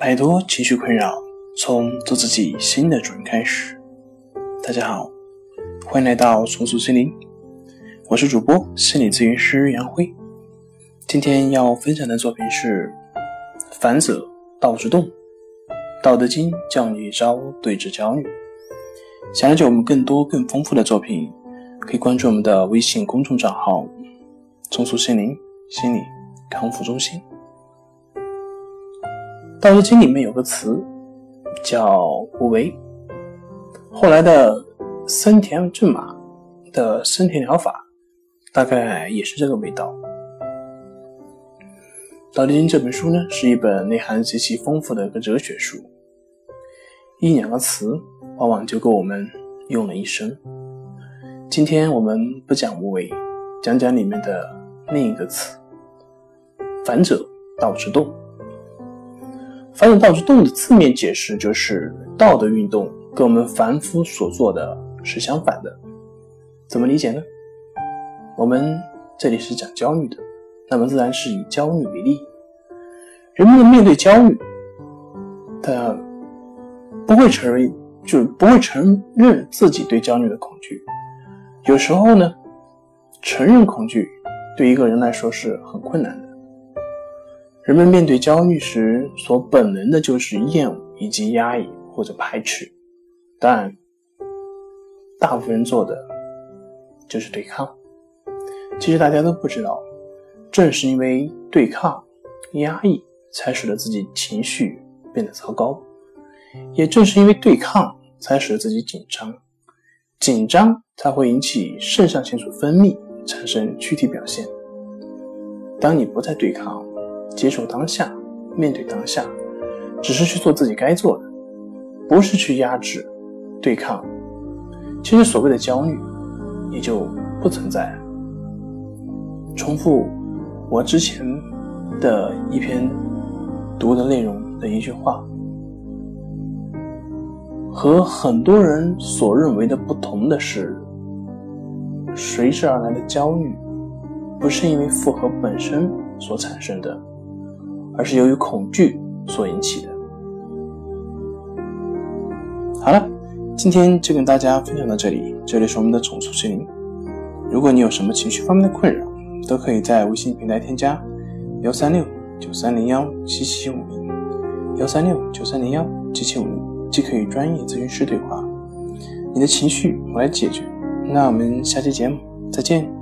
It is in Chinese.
摆脱情绪困扰，从做自己新的主人开始。大家好，欢迎来到重塑心灵，我是主播心理咨询师杨辉。今天要分享的作品是反者道之动，道德经教你一招对治焦虑。想了解我们更多更丰富的作品，可以关注我们的微信公众账号重塑心灵心理康复中心。道德经里面有个词叫无为，后来的森田正马的森田疗法大概也是这个味道。道德经这本书呢，是一本内涵极其丰富的一个哲学书，一两个词往往就够我们用了一生。今天我们不讲无为，讲讲里面的另一个词，反者道之动。反者道之动的字面解释就是道德运动跟我们凡夫所做的是相反的。怎么理解呢？我们这里是讲焦虑的，那么自然是以焦虑为例。人们面对焦虑，他不会承认自己对焦虑的恐惧。有时候呢，承认恐惧对一个人来说是很困难的。人们面对焦虑时所本能的就是厌恶以及压抑或者排斥，当然大部分人做的就是对抗。其实大家都不知道，正是因为对抗压抑才使得自己情绪变得糟糕，也正是因为对抗才使得自己紧张，紧张才会引起肾上腺素分泌，产生躯体表现。当你不再对抗，接受当下，面对当下，只是去做自己该做的，不是去压制对抗，其实所谓的焦虑也就不存在了。重复我之前的一篇读的内容的一句话，和很多人所认为的不同的是，随之而来的焦虑不是因为复合本身所产生的，而是由于恐惧所引起的。好了，今天就跟大家分享到这里，这里是我们的重塑心灵。如果你有什么情绪方面的困扰，都可以在微信平台添加 136-9301-7750 136-9301-7750 既可以专业咨询师对话，你的情绪我来解决。那我们下期节目再见。